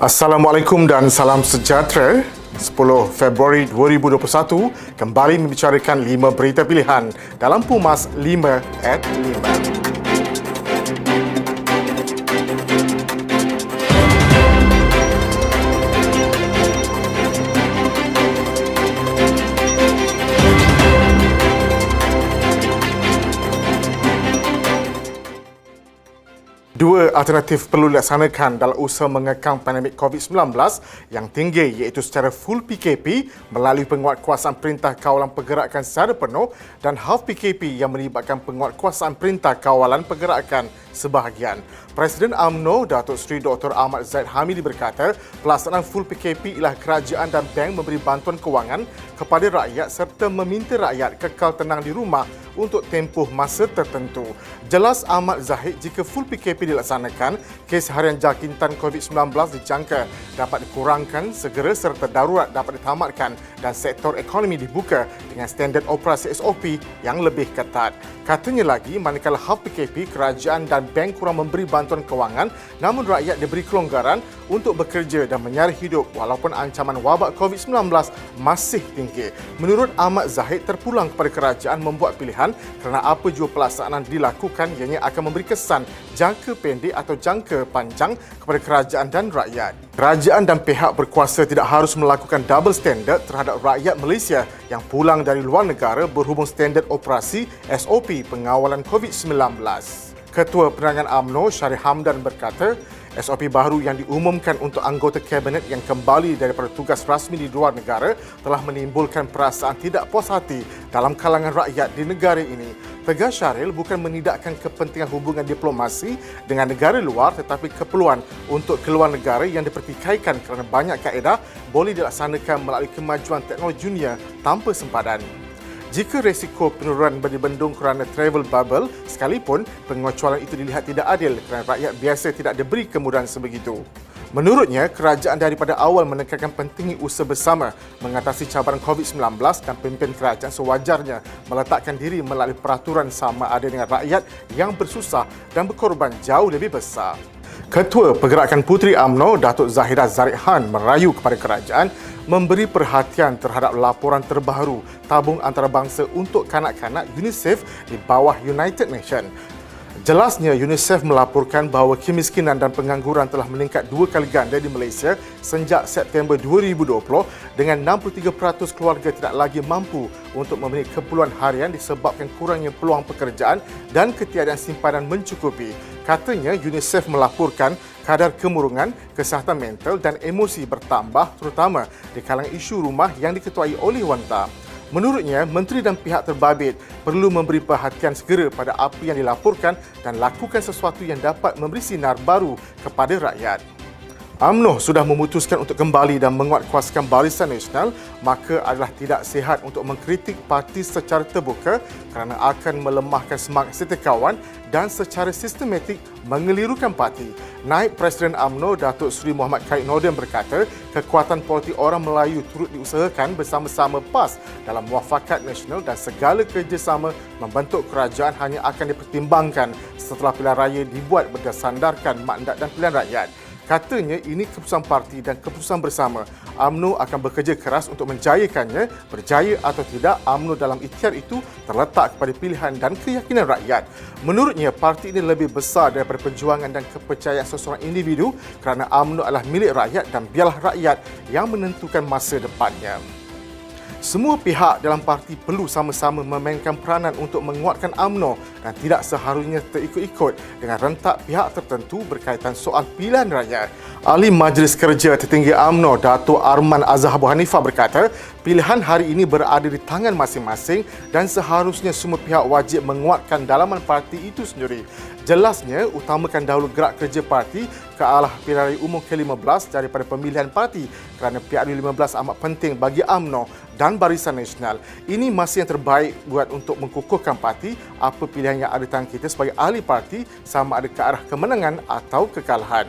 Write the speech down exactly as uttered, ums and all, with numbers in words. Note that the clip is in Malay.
Assalamualaikum dan salam sejahtera. Sepuluh Februari dua ribu dua puluh satu kembali membicarakan lima berita pilihan dalam Pumas lima at lima. Dua alternatif perlu dilaksanakan dalam usaha mengekang pandemik COVID sembilan belas yang tinggi, iaitu secara full P K P melalui penguatkuasaan Perintah Kawalan Pergerakan secara penuh dan half P K P yang melibatkan penguatkuasaan Perintah Kawalan Pergerakan sebahagian. Presiden UMNO Datuk Seri Doktor Ahmad Zahid Hamidi berkata, pelaksanaan full P K P ialah kerajaan dan bank memberi bantuan kewangan kepada rakyat serta meminta rakyat kekal tenang di rumah untuk tempoh masa tertentu. Jelas Ahmad Zahid, jika full P K P dilaksanakan, kes harian jangkitan COVID sembilan belas dijangka dapat dikurangkan segera serta darurat dapat ditamatkan dan sektor ekonomi dibuka dengan standard operasi S O P yang lebih ketat. Katanya lagi, manakala half P K P, kerajaan dan bank kurang memberi bantuan kewangan, namun rakyat diberi kelonggaran untuk bekerja dan menyara hidup walaupun ancaman wabak COVID sembilan belas masih tinggi. Menurut Ahmad Zahid, terpulang kepada kerajaan membuat pilihan kerana apa jua pelaksanaan dilakukan ianya akan memberi kesan jangka pendek atau jangka panjang kepada kerajaan dan rakyat. Kerajaan dan pihak berkuasa tidak harus melakukan double standard terhadap rakyat Malaysia yang pulang dari luar negara berhubung standard operasi S O P pengawalan COVID sembilan belas. Ketua Penerangan UMNO Syarif Hamdan berkata, S O P baru yang diumumkan untuk anggota Kabinet yang kembali daripada tugas rasmi di luar negara telah menimbulkan perasaan tidak puas hati dalam kalangan rakyat di negara ini. Tegas Syaril, bukan menidakkan kepentingan hubungan diplomasi dengan negara luar, tetapi keperluan untuk keluar negara yang dipertikaikan kerana banyak kaedah boleh dilaksanakan melalui kemajuan teknologi dunia tanpa sempadan. Jika resiko penurunan berbendung kerana travel bubble, sekalipun pengecualian itu dilihat tidak adil kerana rakyat biasa tidak diberi kemudahan sebegitu. Menurutnya, kerajaan daripada awal menekankan pentingnya usaha bersama mengatasi cabaran COVID sembilan belas dan pemimpin kerajaan sewajarnya meletakkan diri melalui peraturan sama ada dengan rakyat yang bersusah dan berkorban jauh lebih besar. Ketua Pergerakan Puteri UMNO Datuk Zahirah Zariq Han merayu kepada kerajaan memberi perhatian terhadap laporan terbaru tabung antarabangsa untuk kanak-kanak UNICEF di bawah United Nations. Jelasnya, UNICEF melaporkan bahawa kemiskinan dan pengangguran telah meningkat dua kali ganda di Malaysia sejak September dua ribu dua puluh dengan enam puluh tiga peratus keluarga tidak lagi mampu untuk memenuhi keperluan harian disebabkan kurangnya peluang pekerjaan dan ketiadaan simpanan mencukupi. Katanya, UNICEF melaporkan kadar kemurungan, kesihatan mental dan emosi bertambah terutama di kalangan isu rumah yang diketuai oleh wanita. Menurutnya, menteri dan pihak terbabit perlu memberi perhatian segera pada apa yang dilaporkan dan lakukan sesuatu yang dapat memberi sinar baru kepada rakyat. UMNO sudah memutuskan untuk kembali dan menguatkuaskan Barisan Nasional, maka adalah tidak sihat untuk mengkritik parti secara terbuka kerana akan melemahkan semangat setiakawan dan secara sistematik mengelirukan parti. Naib Presiden UMNO Datuk Seri Muhammad Kain Norden berkata, kekuatan politik orang Melayu turut diusahakan bersama-sama PAS dalam muafakat nasional dan segala kerjasama membentuk kerajaan hanya akan dipertimbangkan setelah pilihan raya dibuat bersandarkan mandat dan pilihan rakyat. Katanya, ini keputusan parti dan keputusan bersama. UMNO akan bekerja keras untuk menjayakannya. Berjaya atau tidak, UMNO dalam ikhtiar itu terletak kepada pilihan dan keyakinan rakyat. Menurutnya, parti ini lebih besar daripada perjuangan dan kepercayaan seseorang individu kerana UMNO adalah milik rakyat dan biarlah rakyat yang menentukan masa depannya. Semua pihak dalam parti perlu sama-sama memainkan peranan untuk menguatkan UMNO dan tidak seharusnya terikut-ikut dengan rentak pihak tertentu berkaitan soal pilihan raya. Ahli Majlis Kerja Tertinggi UMNO Datuk Arman Azah Abu Hanifah berkata, pilihan hari ini berada di tangan masing-masing dan seharusnya semua pihak wajib menguatkan dalaman parti itu sendiri. Jelasnya, utamakan dahulu gerak kerja parti ke arah pilihan raya umum ke lima belas daripada pemilihan parti kerana pilihan ke lima belas amat penting bagi UMNO dan Barisan Nasional. Ini masa yang terbaik buat untuk mengkukuhkan parti, apa pilihan yang ada tangan kita sebagai ahli parti sama ada ke arah kemenangan atau kekalahan.